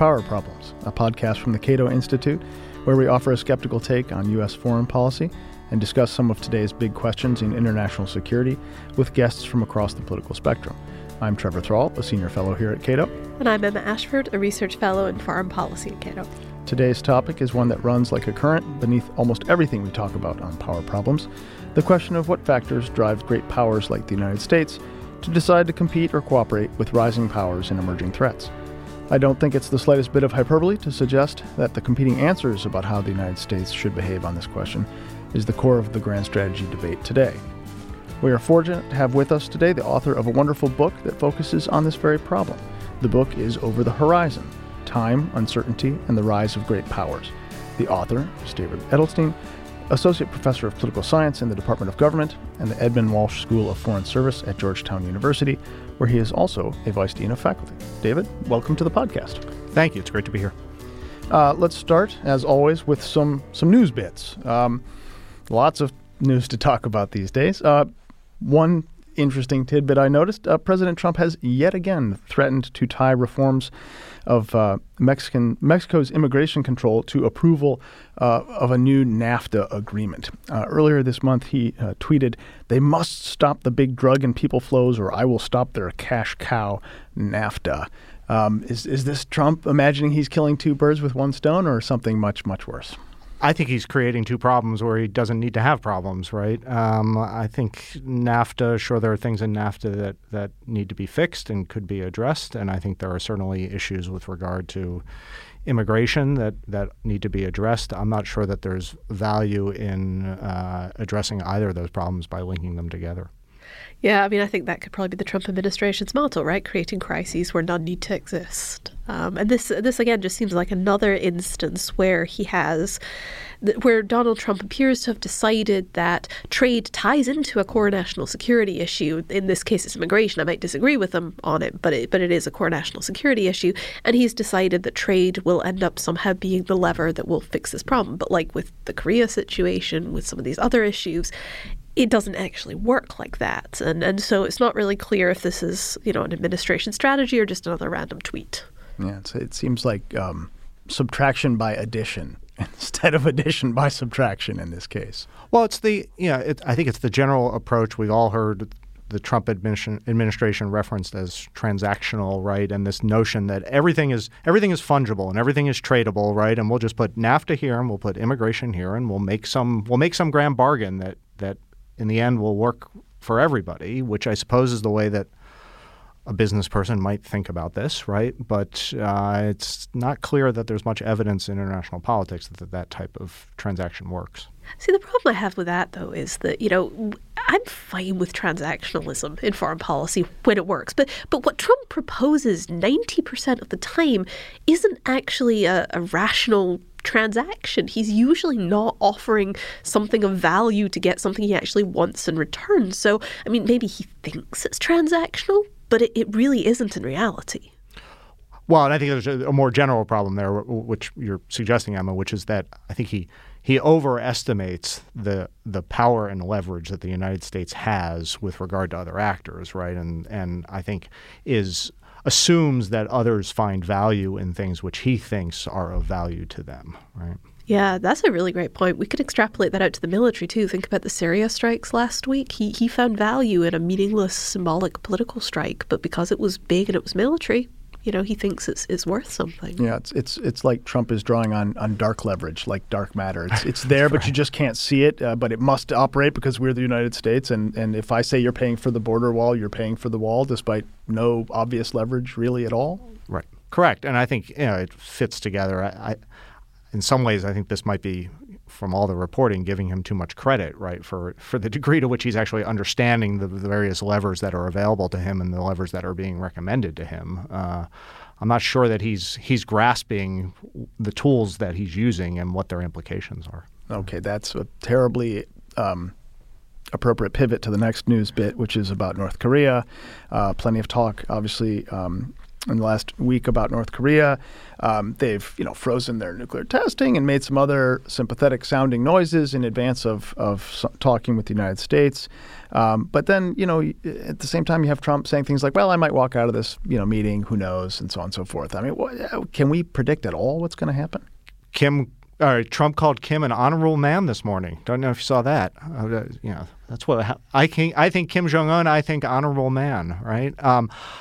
Power Problems, a podcast from the Cato Institute, where we offer a skeptical take on U.S. foreign policy and discuss some of today's big questions in international security with guests from across the political spectrum. I'm Trevor Thrall, a senior fellow here at Cato. And I'm Emma Ashford, a research fellow in foreign policy at Cato. Today's topic is one that runs like a current beneath almost everything we talk about on Power Problems, the question of what factors drive great powers like the United States to decide to compete or cooperate with rising powers and emerging threats. I don't think it's the slightest bit of hyperbole to suggest that the competing answers about how the United States should behave on this question is the core of the grand strategy debate today. We are fortunate to have with us today the author of a wonderful book that focuses on this very problem. The book is Over the Horizon: Time, Uncertainty, and the Rise of Great Powers. The author is David Edelstein, Associate Professor of Political Science in the Department of Government and the Edmund Walsh School of Foreign Service at Georgetown University, where he is also a Vice Dean of Faculty. David, welcome to the podcast. Thank you. It's great to be here. Let's start, as always, with some news bits. Lots of news to talk about these days. One interesting tidbit I noticed, President Trump has yet again threatened to tie reforms of Mexico's immigration control to approval of a new NAFTA agreement. Earlier this month, he tweeted, "They must stop the big drug and people flows or I will stop their cash cow, NAFTA." Is this Trump imagining he's killing two birds with one stone or something much, much worse? I think he's creating two problems where he doesn't need to have problems, right? I think NAFTA, sure, there are things in NAFTA that need to be fixed and could be addressed. And I think there are certainly issues with regard to immigration that need to be addressed. I'm not sure that there's value in addressing either of those problems by linking them together. Yeah, I mean, I think that could probably be the Trump administration's motto, right? Creating crises where none need to exist. And this again just seems like another instance where where Donald Trump appears to have decided that trade ties into a core national security issue. In this case, it's immigration. I might disagree with him on it, but it is a core national security issue. And he's decided that trade will end up somehow being the lever that will fix this problem. But like with the Korea situation, with some of these other issues, it doesn't actually work like that. And so it's not really clear if this is, an administration strategy or just another random tweet. Yeah, it seems like subtraction by addition instead of addition by subtraction in this case. Well, I think it's the general approach. We've all heard the Trump administration referenced as transactional, right? And this notion that everything is fungible and everything is tradable, right? And we'll just put NAFTA here and we'll put immigration here and we'll make some grand bargain that in the end will work for everybody, which I suppose is the way that a business person might think about this, right? But it's not clear that there's much evidence in international politics that type of transaction works. See, the problem I have with that, though, is that, I'm fine with transactionalism in foreign policy when it works. But what Trump proposes 90% of the time isn't actually a rational transaction. He's usually not offering something of value to get something he actually wants in return. So, maybe he thinks it's transactional, but it really isn't in reality. Well, and I think there's a more general problem there, which you're suggesting, Emma, which is that I think he overestimates the power and leverage that the United States has with regard to other actors, right? And I think assumes that others find value in things which he thinks are of value to them, right? Yeah, that's a really great point. We could extrapolate that out to the military, too. Think about the Syria strikes last week. He found value in a meaningless, symbolic political strike, but because it was big and it was military, he thinks it's worth something. Yeah, it's like Trump is drawing on dark leverage, like dark matter. It's there, right. But you just can't see it, but it must operate because we're the United States. And if I say you're paying for the border wall, you're paying for the wall despite no obvious leverage really at all. Right. Correct. And I think it fits together. In some ways, I think this might be, from all the reporting, giving him too much credit, right, for the degree to which he's actually understanding the various levers that are available to him and the levers that are being recommended to him. I'm not sure that he's grasping the tools that he's using and what their implications are. Okay, that's a terribly appropriate pivot to the next news bit, which is about North Korea. Plenty of talk, obviously, in the last week about North Korea. They've frozen their nuclear testing and made some other sympathetic sounding noises in advance of talking with the United States. But then, at the same time, you have Trump saying things like, well, I might walk out of this meeting, who knows, and so on and so forth. I mean, can we predict at all what's going to happen? Trump called Kim an honorable man this morning. Don't know if you saw that. That's what I think. Kim Jong Un, I think honorable man, right?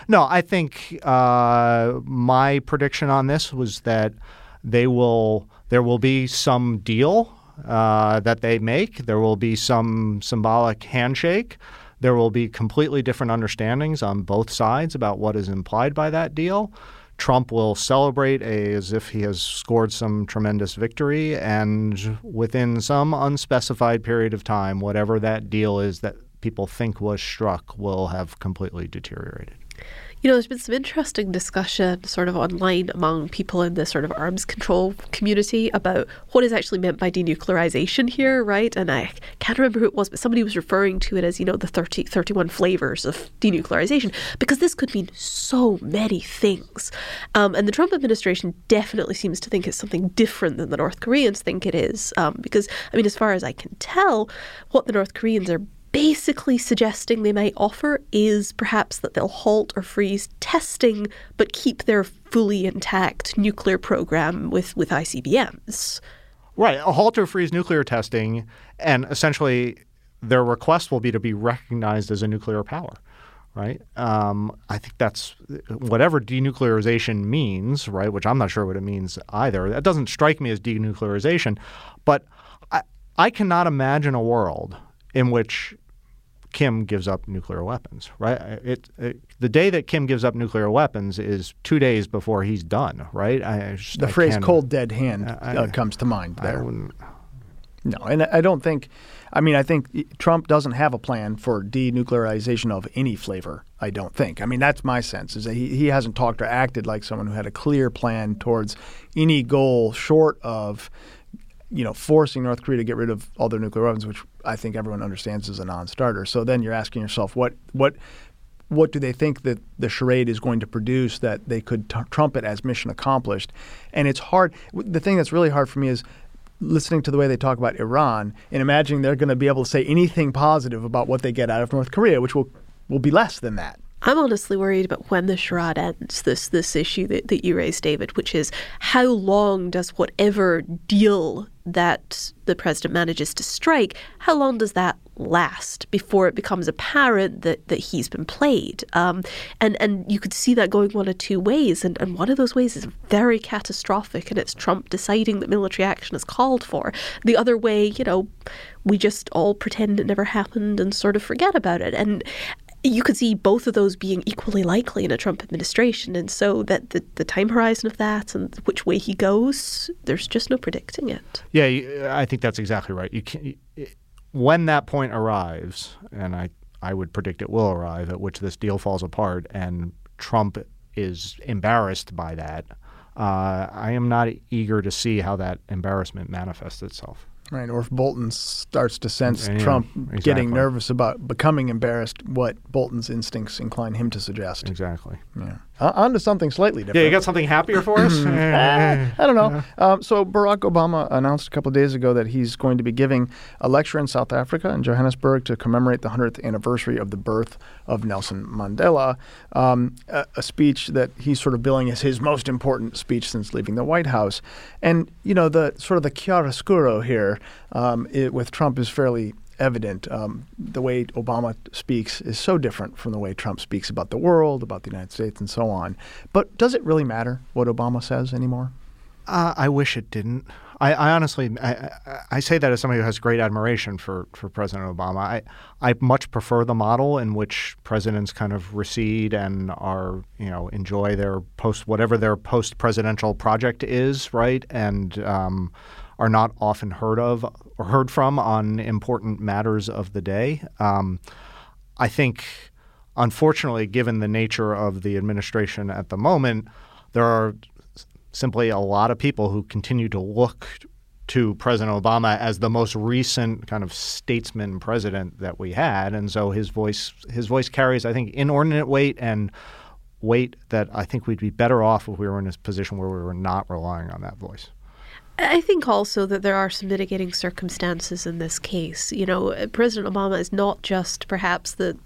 No, I think my prediction on this was that there will be some deal that they make. There will be some symbolic handshake. There will be completely different understandings on both sides about what is implied by that deal. Trump will celebrate as if he has scored some tremendous victory, and within some unspecified period of time, whatever that deal is that people think was struck will have completely deteriorated. There's been some interesting discussion sort of online among people in the sort of arms control community about what is actually meant by denuclearization here, right? And I can't remember who it was, but somebody was referring to it as, the 31 flavors of denuclearization, because this could mean so many things. And the Trump administration definitely seems to think it's something different than the North Koreans think it is. Because, as far as I can tell, what the North Koreans are basically suggesting they might offer is perhaps that they'll halt or freeze testing, but keep their fully intact nuclear program with ICBMs. Right. A halt or freeze nuclear testing, and essentially their request will be to be recognized as a nuclear power, right? I think that's whatever denuclearization means, right, which I'm not sure what it means either. That doesn't strike me as denuclearization, but I cannot imagine a world in which Kim gives up nuclear weapons, right? The day that Kim gives up nuclear weapons is 2 days before he's done, right? The phrase cold dead hand comes to mind there. No, and I don't think – I think Trump doesn't have a plan for denuclearization of any flavor, I don't think. That's my sense, is that he hasn't talked or acted like someone who had a clear plan towards any goal short of – forcing North Korea to get rid of all their nuclear weapons, which I think everyone understands is a non-starter. So then you're asking yourself, what do they think that the charade is going to produce that they could trumpet as mission accomplished? And it's hard. The thing that's really hard for me is listening to the way they talk about Iran and imagining they're going to be able to say anything positive about what they get out of North Korea, which will be less than that. I'm honestly worried about when the charade ends, this issue that you raised, David, which is how long does whatever deal that the president manages to strike, how long does that last before it becomes apparent that he's been played? And you could see that going one of two ways, and one of those ways is very catastrophic, and it's Trump deciding that military action is called for. The other way, we just all pretend it never happened and sort of forget about it. And you could see both of those being equally likely in a Trump administration. And so that the time horizon of that and which way he goes, there's just no predicting it. Yeah, I think that's exactly right. When that point arrives, and I would predict it will arrive, at which this deal falls apart and Trump is embarrassed by that, I am not eager to see how that embarrassment manifests itself. Right, or if Bolton starts to sense Trump getting nervous about becoming embarrassed, what Bolton's instincts incline him to suggest. Exactly. Yeah. On to something slightly different. Yeah, you got something happier for us? I don't know. So Barack Obama announced a couple of days ago that he's going to be giving a lecture in South Africa, in Johannesburg, to commemorate the 100th anniversary of the birth of Nelson Mandela, a speech that he's sort of billing as his most important speech since leaving the White House. And, the sort of the chiaroscuro here, with Trump is fairly evident. The way Obama speaks is so different from the way Trump speaks about the world, about the United States, and so on. But does it really matter what Obama says anymore? I wish it didn't. I honestly, I say that as somebody who has great admiration for President Obama. I much prefer the model in which presidents kind of recede and are, enjoy their whatever their post-presidential project is, right? And are not often heard of or heard from on important matters of the day. I think, unfortunately, given the nature of the administration at the moment, there are simply a lot of people who continue to look to President Obama as the most recent kind of statesman president that we had. And so his voice carries, I think, inordinate weight and weight that I think we'd be better off if we were in a position where we were not relying on that voice. I think also that there are some mitigating circumstances in this case. You know, President Obama is not just perhaps the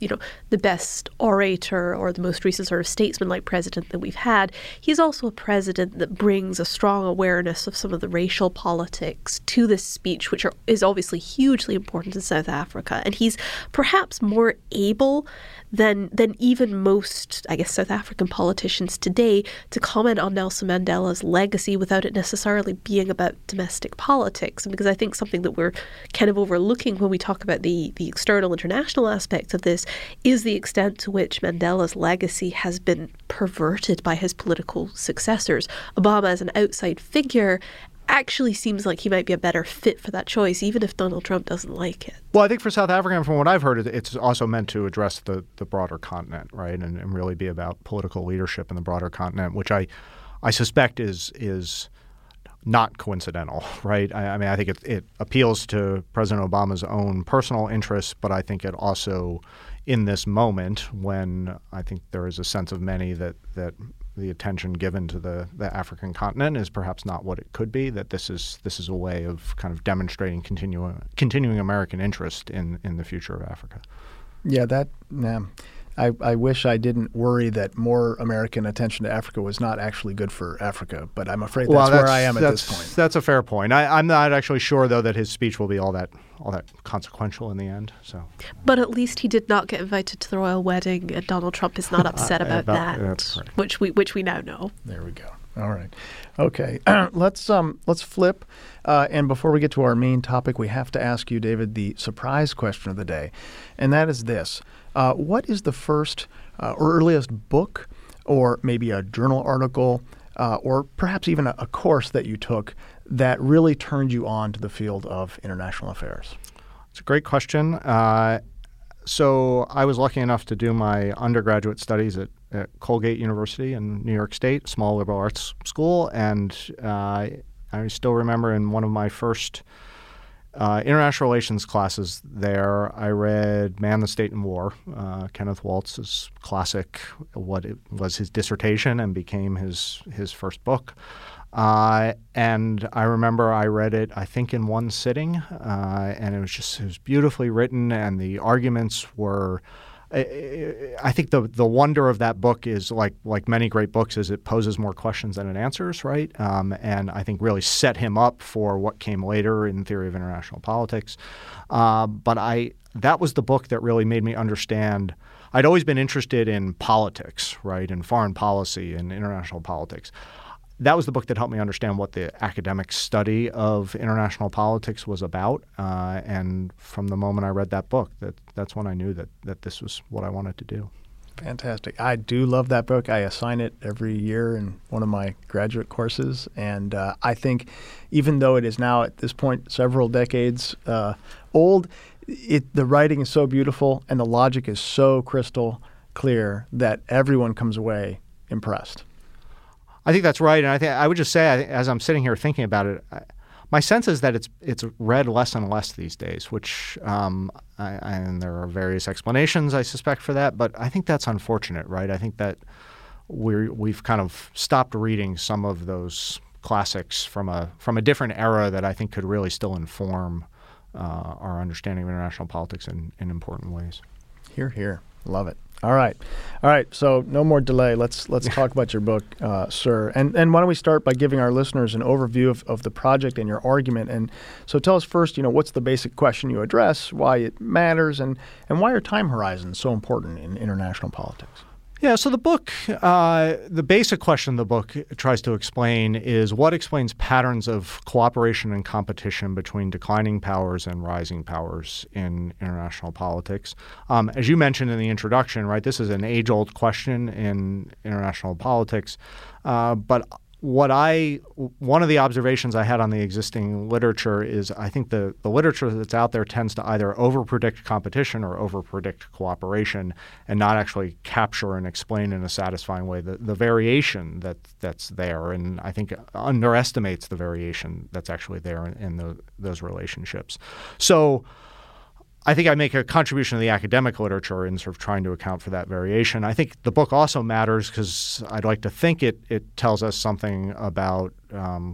best orator or the most recent sort of statesman-like president that we've had. He's also a president that brings a strong awareness of some of the racial politics to this speech, which is obviously hugely important in South Africa. And he's perhaps more able than even most, I guess, South African politicians today to comment on Nelson Mandela's legacy without it necessarily being about domestic politics. Because I think something that we're kind of overlooking when we talk about the external international aspect of this is the extent to which Mandela's legacy has been perverted by his political successors. Obama as an outside figure actually seems like he might be a better fit for that choice, even if Donald Trump doesn't like it. Well, I think for South Africa, and from what I've heard, it's also meant to address the broader continent, right, and really be about political leadership in the broader continent, which I suspect is not coincidental, right? I mean, I think it appeals to President Obama's own personal interests, but I think it also, in this moment, when I think there is a sense of many that the attention given to the African continent is perhaps not what it could be, that this is a way of kind of demonstrating continuing American interest in the future of Africa. Yeah, I wish I didn't worry that more American attention to Africa was not actually good for Africa, but I'm afraid that's where I am at this point. That's a fair point. I'm not actually sure, though, that his speech will be all that consequential in the end. So, but at least he did not get invited to the royal wedding, and Donald Trump is not upset about that, right, which we now know. There we go. All right. Okay. Let's flip. And before we get to our main topic, we have to ask you, David, the surprise question of the day, and that is this. What is the first or earliest book, or maybe a journal article, or perhaps even a course that you took that really turned you on to the field of international affairs? It's a great question. So I was lucky enough to do my undergraduate studies at Colgate University in New York State, small liberal arts school, and I still remember in one of my first international relations classes there, I read Man, the State, and War, Kenneth Waltz's classic, what it was his dissertation and became his first book. And I remember I read it, I think, in one sitting, and it was beautifully written, and the arguments were I think the wonder of that book is, like many great books, is it poses more questions than it answers, right? And I think really set him up for what came later in Theory of International Politics. But that was the book that really made me understand. I'd always been interested in politics, right, in foreign policy and international politics. That was the book that helped me understand what the academic study of international politics was about. And from the moment I read that book, that's when I knew that this was what I wanted to do. Fantastic. I do love that book. I assign it every year in one of my graduate courses. And I think even though it is now at this point several decades old, the writing is so beautiful and the logic is so crystal clear that everyone comes away impressed. I think that's right, and I think I would just say, as I'm sitting here thinking about it, my sense is that it's read less and less these days, which and there are various explanations, I suspect, for that, but I think that's unfortunate, right? I think that we've kind of stopped reading some of those classics from a different era that I think could really still inform our understanding of international politics in important ways. Hear, hear. Love it. All right. So no more delay. Let's talk about your book, sir. And why don't we start by giving our listeners an overview of the project and your argument. And so tell us first, what's the basic question you address, why it matters, and why are time horizons so important in international politics? Yeah, so the book, the basic question the book tries to explain is what explains patterns of cooperation and competition between declining powers and rising powers in international politics. As you mentioned in the introduction, right, this is an age-old question in international politics, but one of the observations I had on the existing literature is I think the literature that's out there tends to either overpredict competition or overpredict cooperation and not actually capture and explain in a satisfying way the variation that's there, and I think underestimates the variation that's actually there in those relationships. So I think I make a contribution to the academic literature in sort of trying to account for that variation. I think the book also matters because I'd like to think it tells us something about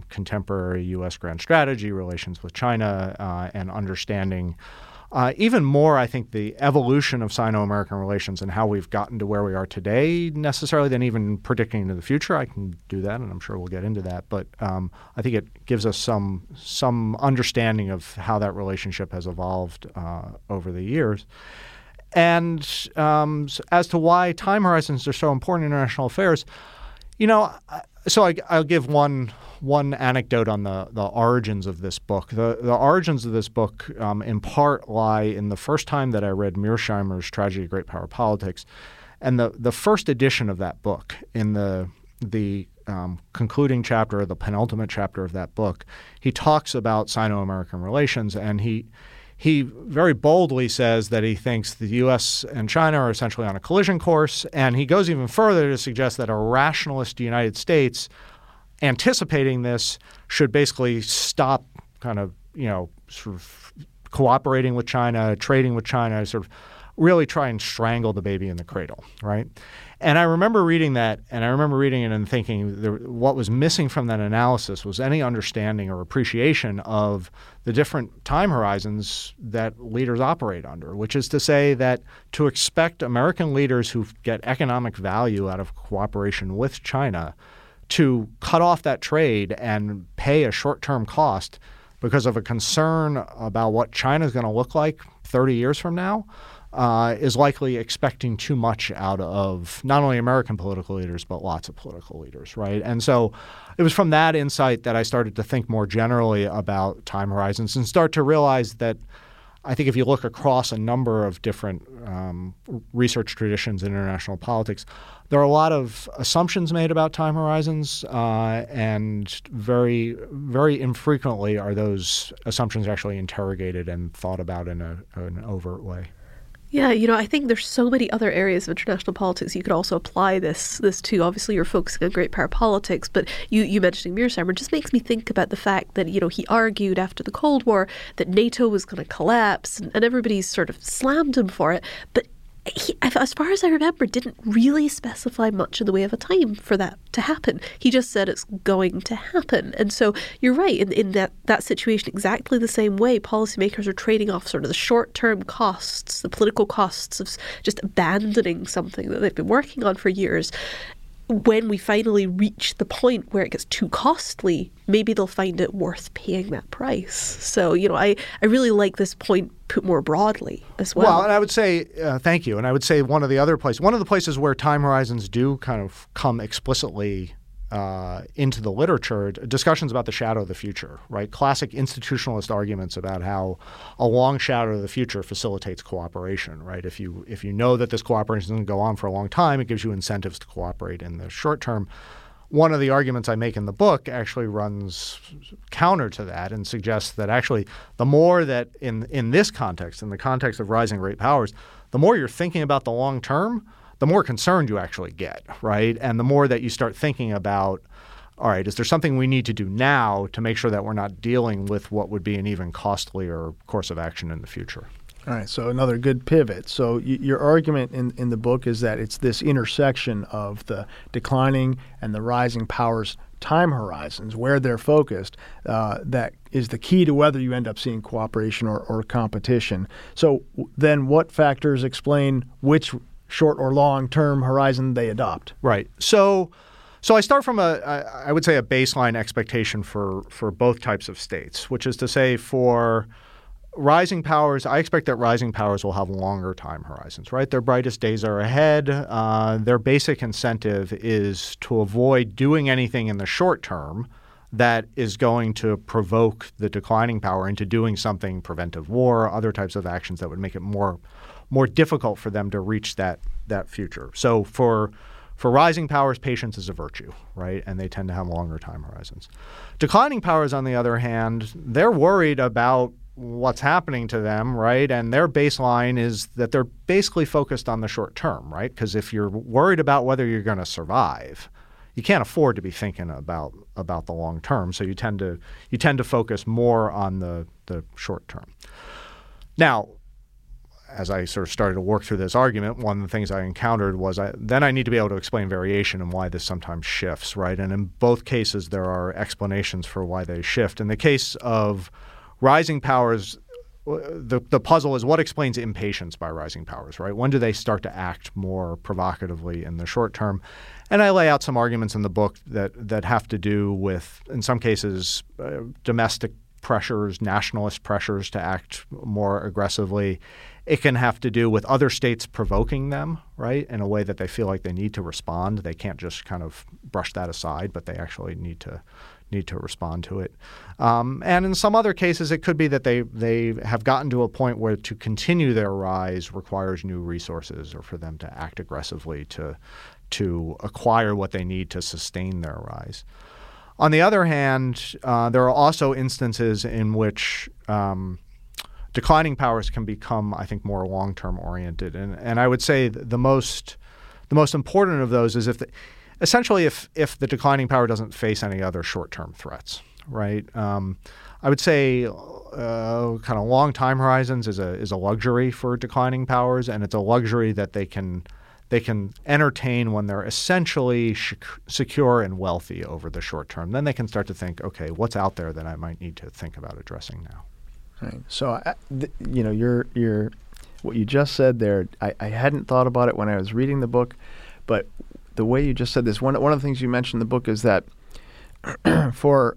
contemporary U.S. grand strategy, relations with China, and understanding even more, I think, the evolution of Sino-American relations and how we've gotten to where we are today necessarily than even predicting into the future. I can do that, and I'm sure we'll get into that. But I think it gives us some understanding of how that relationship has evolved over the years. And as to why time horizons are so important in international affairs, you know, so I'll give one anecdote on the origins of this book. The origins of this book in part lie in the first time that I read Mearsheimer's Tragedy of Great Power Politics, and the first edition of that book, in the concluding chapter or the penultimate chapter of that book, he talks about Sino-American relations, and he very boldly says that he thinks the U.S. and China are essentially on a collision course, and he goes even further to suggest that a rationalist United States anticipating this should basically stop kind of, you know, sort of cooperating with China, trading with China, sort of really try and strangle the baby in the cradle, right? And I remember reading that, and I remember reading it and thinking what was missing from that analysis was any understanding or appreciation of the different time horizons that leaders operate under, which is to say that to expect American leaders who get economic value out of cooperation with China to cut off that trade and pay a short-term cost because of a concern about what China's going to look like 30 years from now, is likely expecting too much out of not only American political leaders, but lots of political leaders, right? And so it was from that insight that I started to think more generally about time horizons and start to realize that I think if you look across a number of different research traditions in international politics, there are a lot of assumptions made about time horizons, and very, very infrequently are those assumptions actually interrogated and thought about in an overt way. Yeah, you know, I think there's so many other areas of international politics you could also apply this to. Obviously, you're focusing on great power politics, but you mentioning Mearsheimer just makes me think about the fact that, you know, he argued after the Cold War that NATO was going to collapse, and everybody sort of slammed him for it. But he, as far as I remember, didn't really specify much in the way of a time for that to happen. He just said it's going to happen. And so you're right, in that situation, exactly the same way, policymakers are trading off sort of the short-term costs, the political costs of just abandoning something that they've been working on for years. When we finally reach the point where it gets too costly, maybe they'll find it worth paying that price. So, you know, I really like this point put more broadly as well. Well, and I would say thank you. And I would say one of the places where time horizons do kind of come explicitly into the literature, discussions about the shadow of the future, right? Classic institutionalist arguments about how a long shadow of the future facilitates cooperation, right? If you know that this cooperation is going to go on for a long time, it gives you incentives to cooperate in the short term. One of the arguments I make in the book actually runs counter to that and suggests that actually the more that in this context, in the context of rising great powers, the more you're thinking about the long term, the more concerned you actually get, right? And the more that you start thinking about, all right, is there something we need to do now to make sure that we're not dealing with what would be an even costlier course of action in the future? All right, so another good pivot. So your argument in the book is that it's this intersection of the declining and the rising powers' time horizons, where they're focused, that is the key to whether you end up seeing cooperation or competition. So then what factors explain which short or long-term horizon they adopt? Right. So I start from I would say a baseline expectation for both types of states, which is to say for rising powers, I expect that rising powers will have longer time horizons, right? Their brightest days are ahead. Their basic incentive is to avoid doing anything in the short term that is going to provoke the declining power into doing something, preventive war, other types of actions that would make it more difficult for them to reach that future. So for rising powers, patience is a virtue, right? And they tend to have longer time horizons. Declining powers, on the other hand, they're worried about what's happening to them, right? And their baseline is that they're basically focused on the short term, right? Because if you're worried about whether you're going to survive, you can't afford to be thinking about the long term. So you tend to focus more on the short term. Now, as I sort of started to work through this argument, one of the things I encountered was I need to be able to explain variation and why this sometimes shifts, right? And in both cases, there are explanations for why they shift. In the case of rising powers, the puzzle is what explains impatience by rising powers, right? When do they start to act more provocatively in the short term? And I lay out some arguments in the book that have to do with, in some cases, domestic pressures, nationalist pressures to act more aggressively. It can have to do with other states provoking them, right, in a way that they feel like they need to respond. They can't just kind of brush that aside, but they actually need to respond to it. And in some other cases, it could be that they have gotten to a point where to continue their rise requires new resources, or for them to act aggressively to acquire what they need to sustain their rise. On the other hand, there are also instances in which declining powers can become, I think, more long-term oriented. And I would say the most important of those is if the declining power doesn't face any other short-term threats, right? I would say kind of long-time horizons is a luxury for declining powers, and it's a luxury that they can entertain when they're essentially secure and wealthy over the short term. Then they can start to think, okay, what's out there that I might need to think about addressing now? Right. So, your what you just said there, I hadn't thought about it when I was reading the book, but the way you just said this, one of the things you mentioned in the book is that for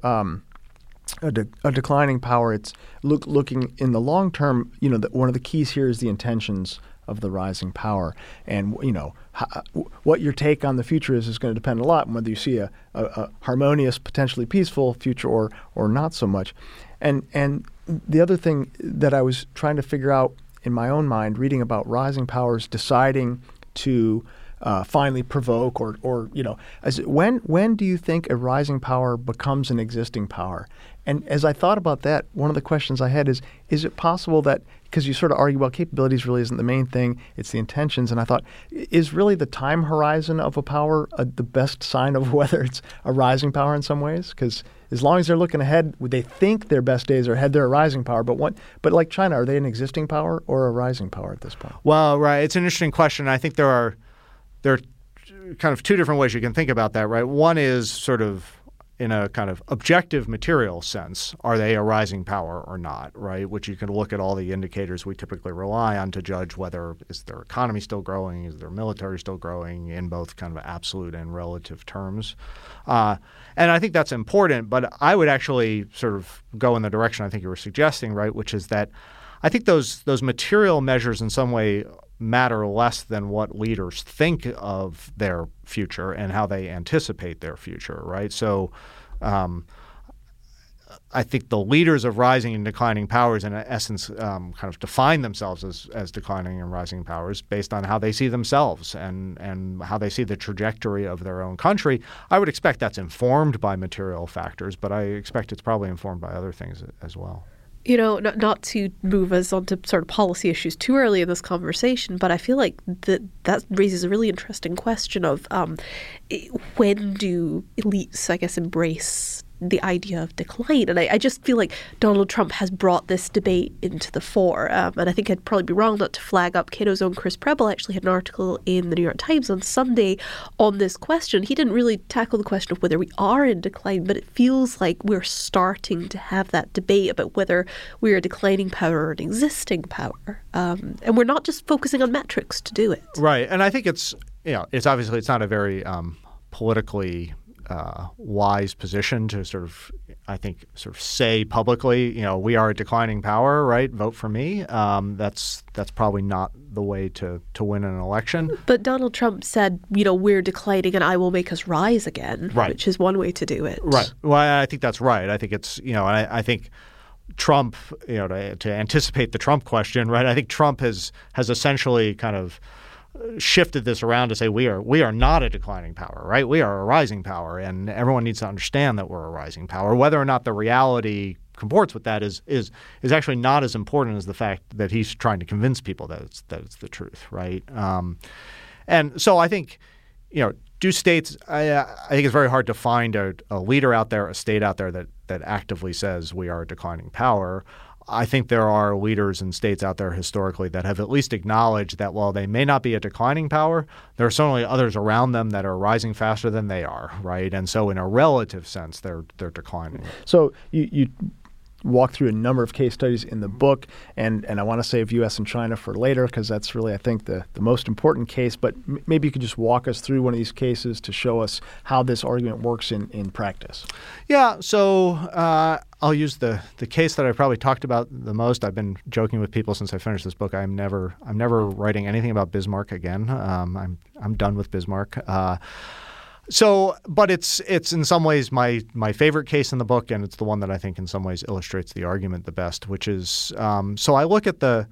a declining power, it's looking in the long term. You know, one of the keys here is the intentions of the rising power. And, you know, what your take on the future is going to depend a lot on whether you see a harmonious, potentially peaceful future or not so much. And the other thing that I was trying to figure out in my own mind, reading about rising powers deciding to finally provoke when do you think a rising power becomes an existing power? And as I thought about that, one of the questions I had is it possible that, because you sort of argue, well, capabilities really isn't the main thing, it's the intentions. And I thought, is really the time horizon of a power the best sign of whether it's a rising power in some ways? Because as long as they're looking ahead, they think their best days are ahead, they're a rising power. But like China, are they an existing power or a rising power at this point? Well, right. It's an interesting question. I think there are kind of two different ways you can think about that, right? One is sort of in a kind of objective material sense, are they a rising power or not, right? Which you can look at all the indicators we typically rely on to judge whether is their economy still growing, is their military still growing, in both kind of absolute and relative terms. And I think that's important, but I would actually sort of go in the direction I think you were suggesting, right? Which is that I think those material measures in some way matter less than what leaders think of their future and how they anticipate their future, right? So I think the leaders of rising and declining powers, in essence, kind of define themselves as declining and rising powers based on how they see themselves and how they see the trajectory of their own country. I would expect that's informed by material factors, but I expect it's probably informed by other things as well. You know, not to move us onto sort of policy issues too early in this conversation, but I feel like that raises a really interesting question of when do elites, I guess, embrace the idea of decline? And I just feel like Donald Trump has brought this debate into the fore. And I think I'd probably be wrong not to flag up Cato's own Chris Preble actually had an article in the New York Times on Sunday on this question. He didn't really tackle the question of whether we are in decline, but it feels like we're starting to have that debate about whether we're a declining power or an existing power. And we're not just focusing on metrics to do it. Right. And I think it's obviously it's not a very politically wise position to sort of say publicly, you know, we are a declining power, right? Vote for me. That's probably not the way to win an election. But Donald Trump said, you know, we're declining and I will make us rise again, right, which is one way to do it. Right. Well, I think that's right. I think it's, you know, I think Trump, you know, to anticipate the Trump question, right? I think Trump has essentially kind of shifted this around to say we are not a declining power, right? We are a rising power, and everyone needs to understand that we're a rising power. Whether or not the reality comports with that is actually not as important as the fact that he's trying to convince people that it's the truth, right? And so I think, you know, do states? I think it's very hard to find a leader out there, a state out there that actively says we are a declining power. I think there are leaders and states out there historically that have at least acknowledged that while they may not be a declining power, there are certainly others around them that are rising faster than they are, right? And so in a relative sense, they're declining. So you walk through a number of case studies in the book, and I want to save U.S. and China for later because that's really, I think, the most important case. But maybe you could just walk us through one of these cases to show us how this argument works in practice. Yeah, so I'll use the case that I probably talked about the most. I've been joking with people since I finished this book. I'm never writing anything about Bismarck again. I'm done with Bismarck. So, but it's in some ways my favorite case in the book, and it's the one that I think in some ways illustrates the argument the best, which is so I look at the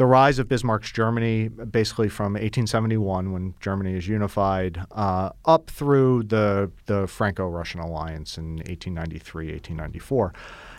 rise of Bismarck's Germany basically from 1871, when Germany is unified, up through the Franco-Russian alliance in 1893, 1894.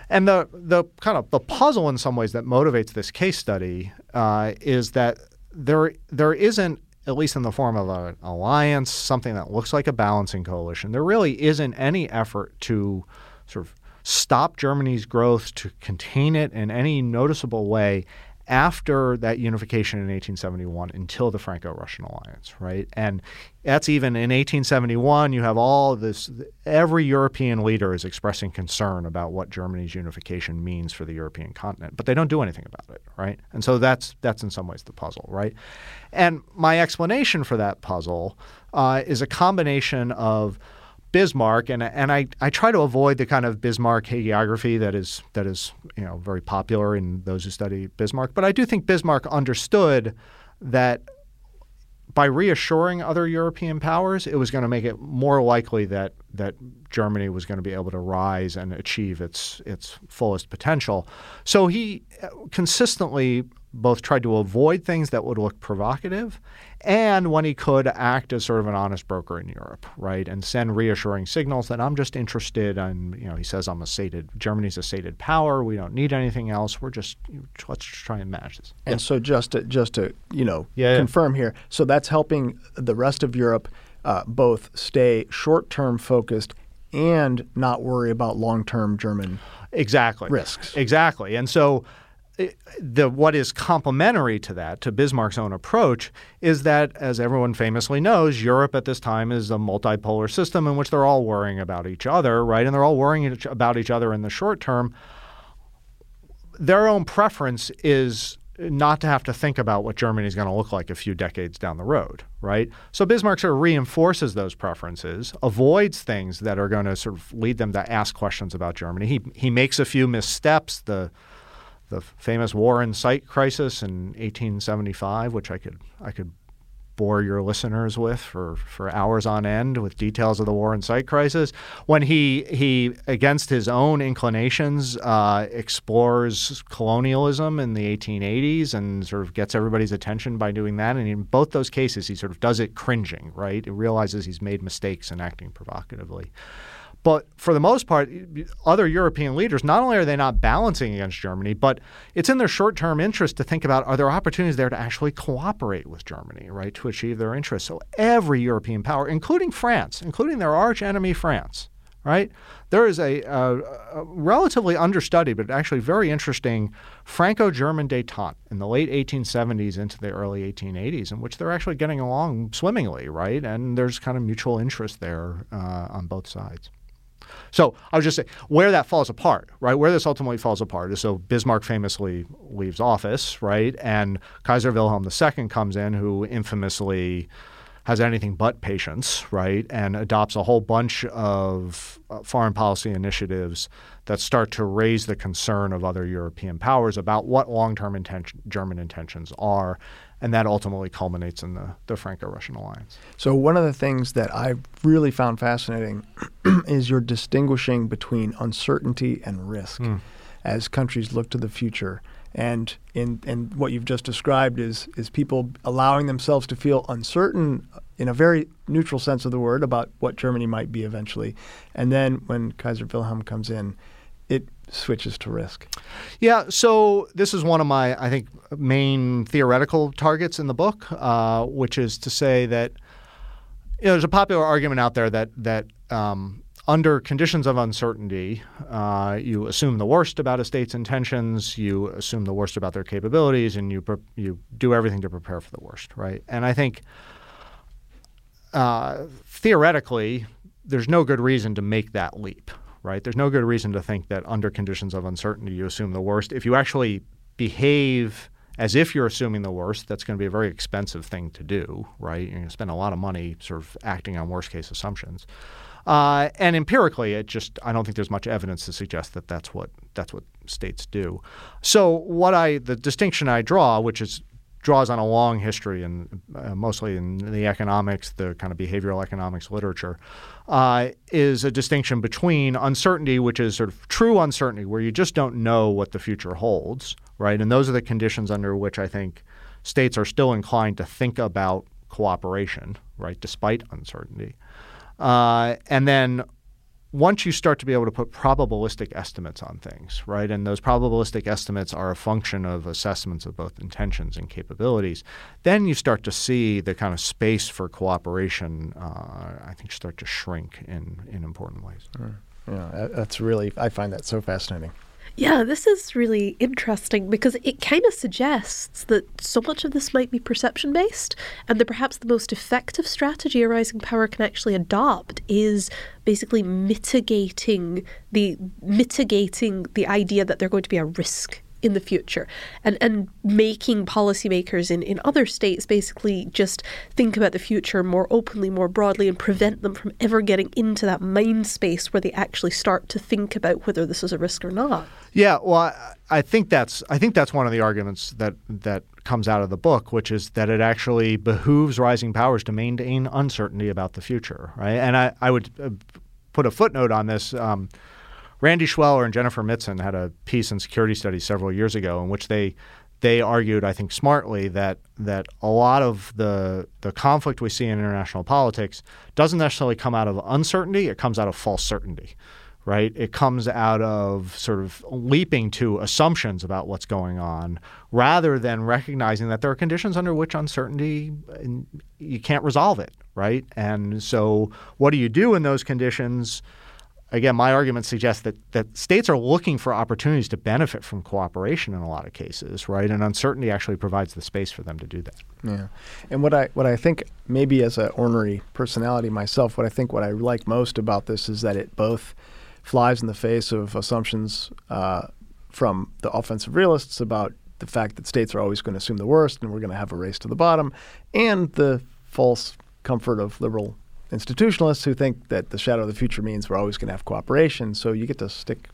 And the kind of the puzzle in some ways that motivates this case study is that there isn't, at least in the form of an alliance, something that looks like a balancing coalition. There really isn't any effort to sort of stop Germany's growth, to contain it in any noticeable way after that unification in 1871 until the Franco-Russian alliance, right? And that's even in 1871, you have all this, every European leader is expressing concern about what Germany's unification means for the European continent, but they don't do anything about it, right? And so that's in some ways the puzzle, right? And my explanation for that puzzle is a combination of Bismarck, and I try to avoid the kind of Bismarck hagiography that is very popular in those who study Bismarck. But I do think Bismarck understood that by reassuring other European powers, it was going to make it more likely that Germany was going to be able to rise and achieve its fullest potential. So he consistently both tried to avoid things that would look provocative, and when he could, act as sort of an honest broker in Europe, right, and send reassuring signals that I'm just interested in, he says Germany's a sated power, we don't need anything else, we're just, let's try and match this. And so just to confirm here, so that's helping the rest of Europe both stay short-term focused and not worry about long-term German risks. Exactly. And so what is complementary to that, to Bismarck's own approach, is that, as everyone famously knows, Europe at this time is a multipolar system in which they're all worrying about each other, right? And they're all worrying about each other in the short term. Their own preference is not to have to think about what Germany is going to look like a few decades down the road, right? So Bismarck sort of reinforces those preferences, avoids things that are going to sort of lead them to ask questions about Germany. He makes a few missteps. The famous War in Sight Crisis in 1875, which I could bore your listeners with for hours on end with details of the War in Sight Crisis, when he against his own inclinations explores colonialism in the 1880s and sort of gets everybody's attention by doing that. And in both those cases, he sort of does it cringing, right? He realizes he's made mistakes in acting provocatively. But for the most part, other European leaders, not only are they not balancing against Germany, but it's in their short-term interest to think about, are there opportunities there to actually cooperate with Germany, right, to achieve their interests? So every European power, including France, including their arch enemy France, right? There is a relatively understudied but actually very interesting Franco-German détente in the late 1870s into the early 1880s, in which they're actually getting along swimmingly, right? And there's kind of mutual interest there on both sides. So I was just saying where that falls apart, right? Where this ultimately falls apart is so Bismarck famously leaves office, right? And Kaiser Wilhelm II comes in, who infamously has anything but patience, right? And adopts a whole bunch of foreign policy initiatives that start to raise the concern of other European powers about what long-term German intentions are. And that ultimately culminates in the Franco-Russian alliance. So one of the things that I really found fascinating is your distinguishing between uncertainty and risk as countries look to the future. And in what you've just described is people allowing themselves to feel uncertain in a very neutral sense of the word about what Germany might be eventually. And then when Kaiser Wilhelm comes in, it switches to risk. Yeah, so this is one of my, I think, main theoretical targets in the book, which is to say that there's a popular argument out there that Under conditions of uncertainty, you assume the worst about a state's intentions, you assume the worst about their capabilities, and you do everything to prepare for the worst, right? And I think theoretically, there's no good reason to make that leap, right? There's no good reason to think that under conditions of uncertainty, you assume the worst. If you actually behave as if you're assuming the worst, that's going to be a very expensive thing to do, right? You're going to spend a lot of money sort of acting on worst-case assumptions. And empirically, I don't think there's much evidence to suggest that that's what states do. So the distinction I draw, which draws on a long history and mostly in the economics, the kind of behavioral economics literature, is a distinction between uncertainty, which is sort of true uncertainty, where you just don't know what the future holds, right? And those are the conditions under which I think states are still inclined to think about cooperation, right, despite uncertainty. And then once you start to be able to put probabilistic estimates on things, right, and those probabilistic estimates are a function of assessments of both intentions and capabilities, then you start to see the kind of space for cooperation, I think, start to shrink in important ways. Yeah, that's really – I find that so fascinating. Yeah, this is really interesting because it kind of suggests that so much of this might be perception-based, and that perhaps the most effective strategy a rising power can actually adopt is basically mitigating the idea that they're going to be a risk in the future, and making policymakers in other states basically just think about the future more openly, more broadly, and prevent them from ever getting into that mind space where they actually start to think about whether this is a risk or not. Yeah, well, I think that's one of the arguments that comes out of the book, which is that it actually behooves rising powers to maintain uncertainty about the future, right? And I would put a footnote on this. Randy Schweller and Jennifer Mitzen had a piece in Security Studies several years ago in which they argued, I think smartly, that a lot of the conflict we see in international politics doesn't necessarily come out of uncertainty. It comes out of false certainty, right? It comes out of sort of leaping to assumptions about what's going on rather than recognizing that there are conditions under which uncertainty, you can't resolve it, right? And so what do you do in those conditions? Again, my argument suggests that states are looking for opportunities to benefit from cooperation in a lot of cases, right? And uncertainty actually provides the space for them to do that. Yeah. And what I think, maybe as an ornery personality myself, what I like most about this is that it both flies in the face of assumptions from the offensive realists about the fact that states are always going to assume the worst and we're going to have a race to the bottom, and the false comfort of liberal institutionalists who think that the shadow of the future means we're always going to have cooperation, so you get to stick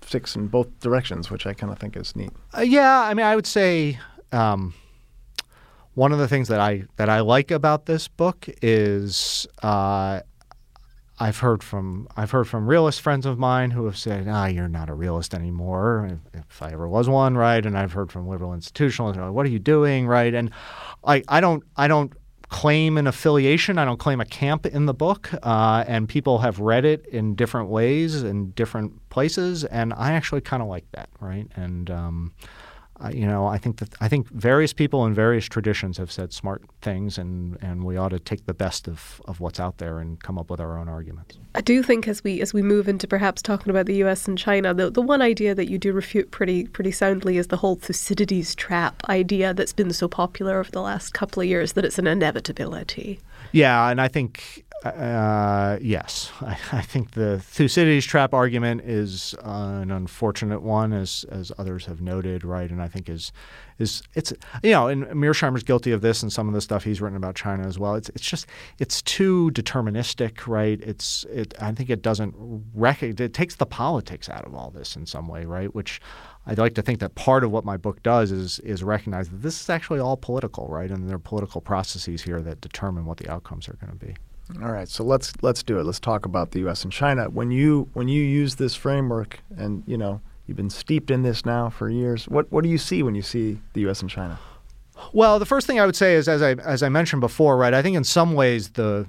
sticks in both directions, which I kind of think is neat. Yeah, I mean, I would say one of the things that I like about this book is I've heard from realist friends of mine who have said, you're not a realist anymore, if I ever was one, right? And I've heard from liberal institutionalists, what are you doing, right? And I don't claim an affiliation. I don't claim a camp in the book, and people have read it in different ways in different places, and I actually kind of like that, right? And I think various people in various traditions have said smart things, and we ought to take the best of what's out there and come up with our own arguments. I do think as we move into perhaps talking about the U.S. and China, the one idea that you do refute pretty soundly is the whole Thucydides trap idea that's been so popular over the last couple of years, that it's an inevitability. Yeah, and I think yes. I think the Thucydides trap argument is an unfortunate one, as others have noted, right? And I think and Mearsheimer's guilty of this, and some of the stuff he's written about China as well. It's just too deterministic, right? It takes the politics out of all this in some way, right? Which I'd like to think that part of what my book does is recognize that this is actually all political, right? And there are political processes here that determine what the outcomes are going to be. All right, so let's do it. Let's talk about the U.S. and China. When you use this framework, and you've been steeped in this now for years, what do you see when you see the U.S. and China? Well, the first thing I would say is, as I mentioned before, right, I think in some ways the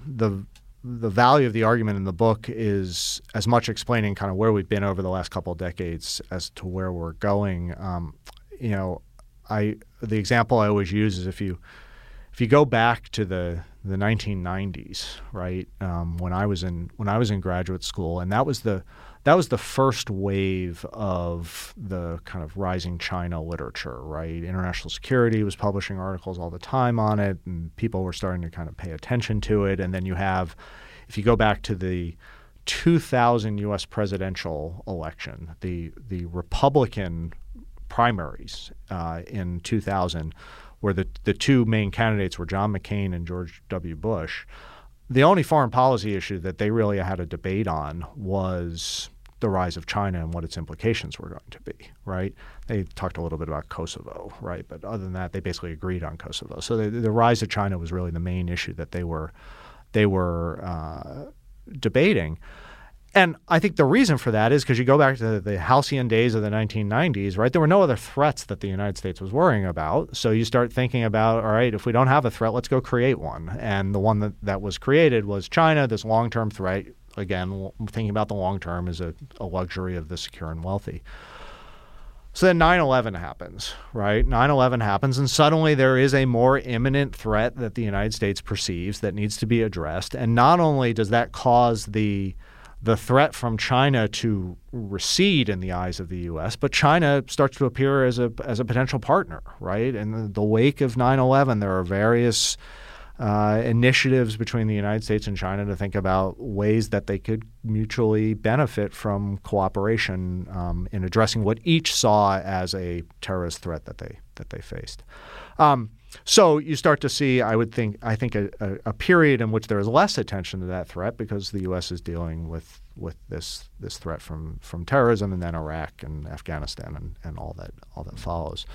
value of the argument in the book is as much explaining kind of where we've been over the last couple of decades as to where we're going. The example I always use is if you go back to the the 1990s, right? When I was in graduate school, and that was the first wave of the kind of rising China literature, right? International Security was publishing articles all the time on it, and people were starting to kind of pay attention to it. And then you have, if you go back to the 2000 U.S. presidential election, the Republican primaries in 2000, where the two main candidates were John McCain and George W. Bush, the only foreign policy issue that they really had a debate on was the rise of China and what its implications were going to be, right? They talked a little bit about Kosovo, right? But other than that, they basically agreed on Kosovo. So the rise of China was really the main issue that they were debating. And I think the reason for that is because you go back to the halcyon days of the 1990s, right? There were no other threats that the United States was worrying about. So you start thinking about, all right, if we don't have a threat, let's go create one. And the one that was created was China, this long-term threat. Again, thinking about the long-term is a luxury of the secure and wealthy. So then 9/11 happens, right? 9/11 happens, and suddenly there is a more imminent threat that the United States perceives that needs to be addressed. And not only does that cause the threat from China to recede in the eyes of the U.S., but China starts to appear as a potential partner, right? In the wake of 9/11, there are various initiatives between the United States and China to think about ways that they could mutually benefit from cooperation in addressing what each saw as a terrorist threat that they faced. So you start to see, I think a period in which there is less attention to that threat because the U.S. is dealing with this threat from terrorism, and then Iraq and Afghanistan and all that follows.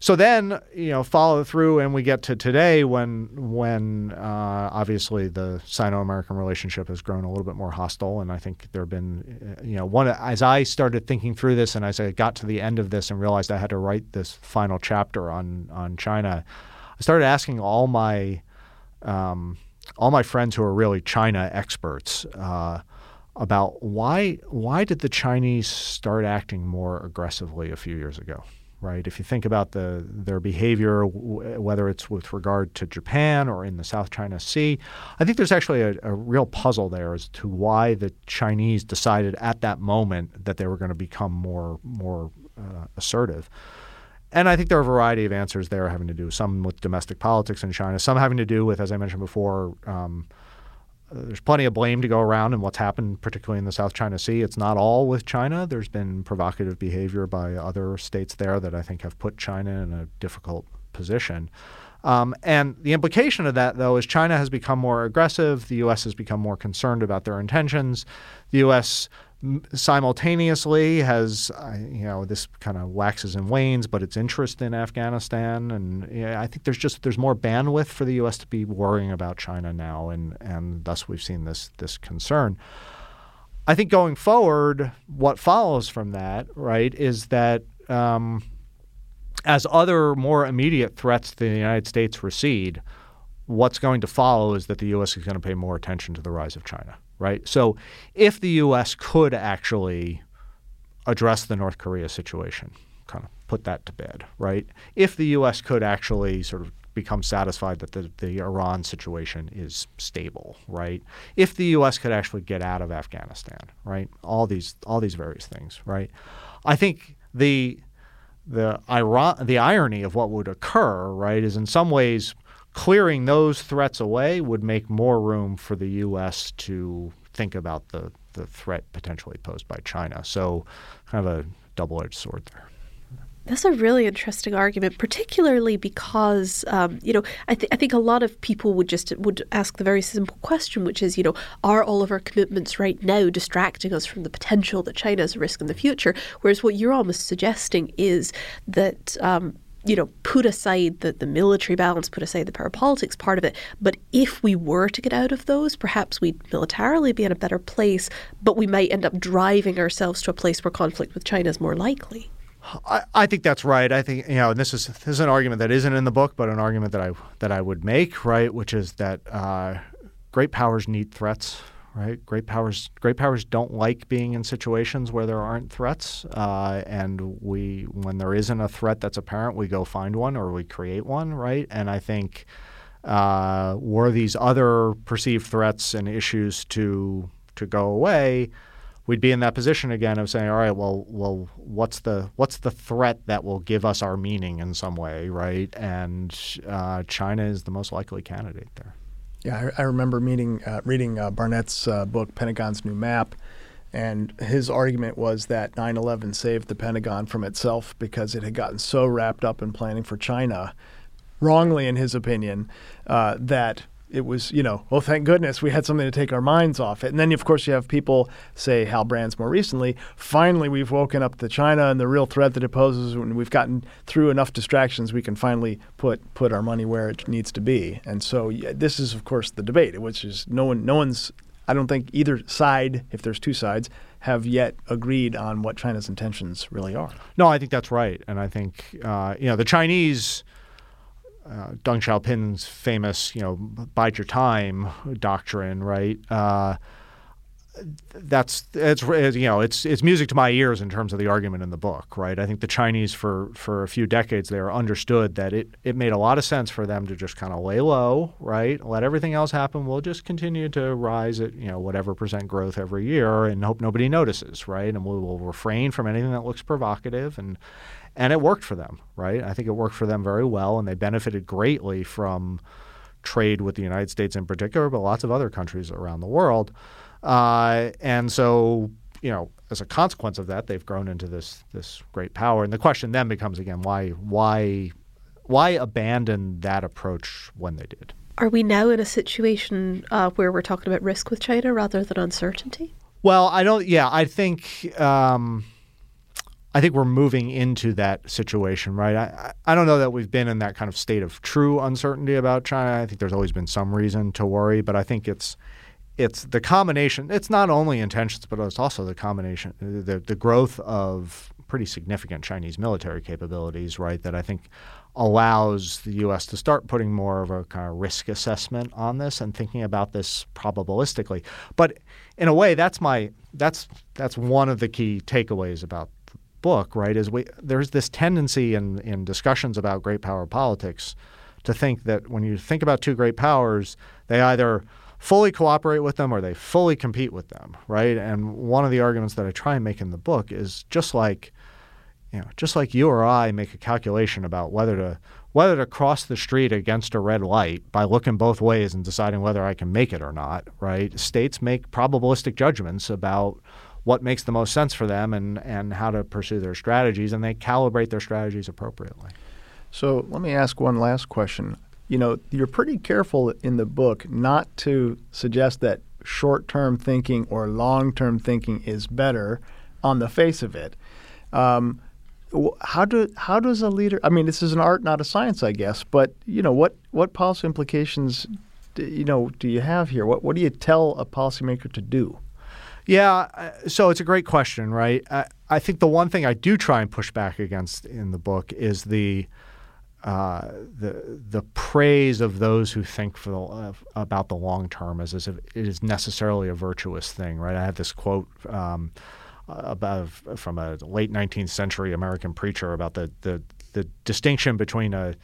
So then, follow through, and we get to today when obviously the Sino-American relationship has grown a little bit more hostile, and I think there have been as I started thinking through this, and as I got to the end of this and realized I had to write this final chapter on China, I started asking all my friends who are really China experts about why did the Chinese start acting more aggressively a few years ago, right? If you think about their behavior, whether it's with regard to Japan or in the South China Sea, I think there's actually a real puzzle there as to why the Chinese decided at that moment that they were going to become more assertive. And I think there are a variety of answers there having to do, some with domestic politics in China, some having to do with, as I mentioned before, there's plenty of blame to go around in what's happened, particularly in the South China Sea. It's not all with China. There's been provocative behavior by other states there that I think have put China in a difficult position. And the implication of that, though, is China has become more aggressive. The U.S. has become more concerned about their intentions. The U.S. simultaneously has, this kind of waxes and wanes, but its interest in Afghanistan, and I think there's more bandwidth for the U.S. to be worrying about China now, and thus we've seen this concern. I think going forward, what follows from that, right, is that as other more immediate threats to the United States recede, what's going to follow is that the U.S. is going to pay more attention to the rise of China. Right. So if the U.S. could actually address the North Korea situation, kind of put that to bed, right? If the U.S. could actually sort of become satisfied that the Iran situation is stable, right? If the U.S. could actually get out of Afghanistan, right? All these various things, right? I think the irony of what would occur, right, is in some ways clearing those threats away would make more room for the U.S. to think about the threat potentially posed by China. So kind of a double-edged sword there. That's a really interesting argument, particularly because, I think a lot of people would ask the very simple question, which is, are all of our commitments right now distracting us from the potential that China is a risk in the future? Whereas what you're almost suggesting is that put aside the military balance, put aside the parapolitics part of it. But if we were to get out of those, perhaps we'd militarily be in a better place, but we might end up driving ourselves to a place where conflict with China is more likely. I think that's right. I think, and this is an argument that isn't in the book, but an argument that I would make, right, which is that great powers need threats. Right, great powers don't like being in situations where there aren't threats, and when there isn't a threat that's apparent, we go find one or we create one, right? And I think were these other perceived threats and issues to go away, we'd be in that position again of saying, all right, well, what's the threat that will give us our meaning in some way, right? And China is the most likely candidate there. Yeah, I remember reading Barnett's book, Pentagon's New Map, and his argument was that 9/11 saved the Pentagon from itself because it had gotten so wrapped up in planning for China, wrongly in his opinion, that it was, well, thank goodness we had something to take our minds off it. And then, of course, you have people, say Hal Brands more recently, finally we've woken up to China and the real threat that it poses, and we've gotten through enough distractions we can finally put our money where it needs to be. And so this is, of course, the debate, which is no one's, I don't think either side, if there's two sides, have yet agreed on what China's intentions really are. No, I think that's right. And I think, the Chinese... Deng Xiaoping's famous, bide your time doctrine, right? It's music to my ears in terms of the argument in the book, right? I think the Chinese for a few decades there understood that it made a lot of sense for them to just kind of lay low, right? Let everything else happen. We'll just continue to rise at, whatever % growth every year and hope nobody notices, right? And we will refrain from anything that looks provocative. And it worked for them, right? I think it worked for them very well, and they benefited greatly from trade with the United States in particular, but lots of other countries around the world. And so, as a consequence of that, they've grown into this great power. And the question then becomes again, why abandon that approach when they did? Are we now in a situation where we're talking about risk with China rather than uncertainty? Well, I think we're moving into that situation, right? I don't know that we've been in that kind of state of true uncertainty about China. I think there's always been some reason to worry, but I think it's the combination. It's not only intentions, but it's also the combination, the growth of pretty significant Chinese military capabilities, right, that I think allows the U.S. to start putting more of a kind of risk assessment on this and thinking about this probabilistically. But in a way, that's one of the key takeaways about book, right, is there's this tendency in discussions about great power politics to think that when you think about two great powers, they either fully cooperate with them or they fully compete with them, right? And one of the arguments that I try and make in the book is just like you or I make a calculation about whether to cross the street against a red light by looking both ways and deciding whether I can make it or not, right? States make probabilistic judgments about what makes the most sense for them and how to pursue their strategies, and they calibrate their strategies appropriately. So let me ask one last question. You're pretty careful in the book not to suggest that short-term thinking or long-term thinking is better on the face of it. How does a leader – I mean, this is an art, not a science, I guess, but, what policy implications, do you have here? What do you tell a policymaker to do? Yeah, so it's a great question, right? I think the one thing I do try and push back against in the book is the praise of those who think about the long term as if it is necessarily a virtuous thing, right? I had this quote from a late 19th century American preacher about the distinction between a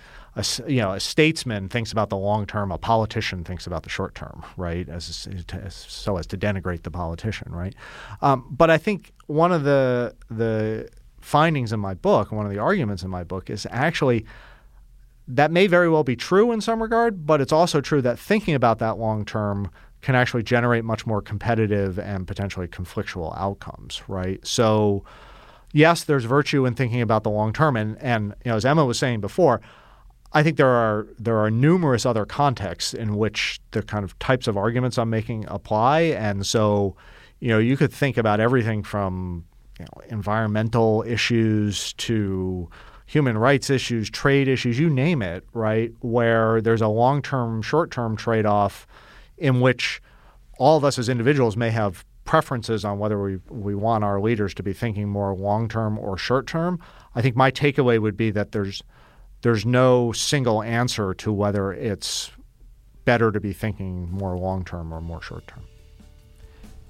statesman thinks about the long term, a politician thinks about the short term, right? So as to denigrate the politician, right? But I think one of the findings in my book, one of the arguments in my book, is actually that may very well be true in some regard, but it's also true that thinking about that long term can actually generate much more competitive and potentially conflictual outcomes, right? So. Yes, there's virtue in thinking about the long term, and as Emma was saying before, I think there are numerous other contexts in which the kind of types of arguments I'm making apply, and so you could think about everything from environmental issues to human rights issues, trade issues, you name it, right? Where there's a long-term, short-term trade-off in which all of us as individuals may have preferences on whether we want our leaders to be thinking more long-term or short-term. I think my takeaway would be that there's no single answer to whether it's better to be thinking more long-term or more short-term.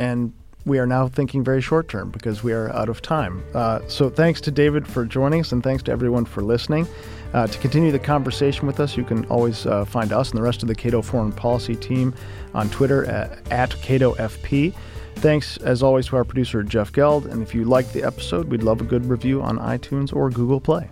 And we are now thinking very short term because we are out of time. So thanks to David for joining us, and thanks to everyone for listening. To continue the conversation with us, you can always find us and the rest of the Cato Foreign Policy team on Twitter at CatoFP. Thanks, as always, to our producer, Jeff Geld. And if you liked the episode, we'd love a good review on iTunes or Google Play.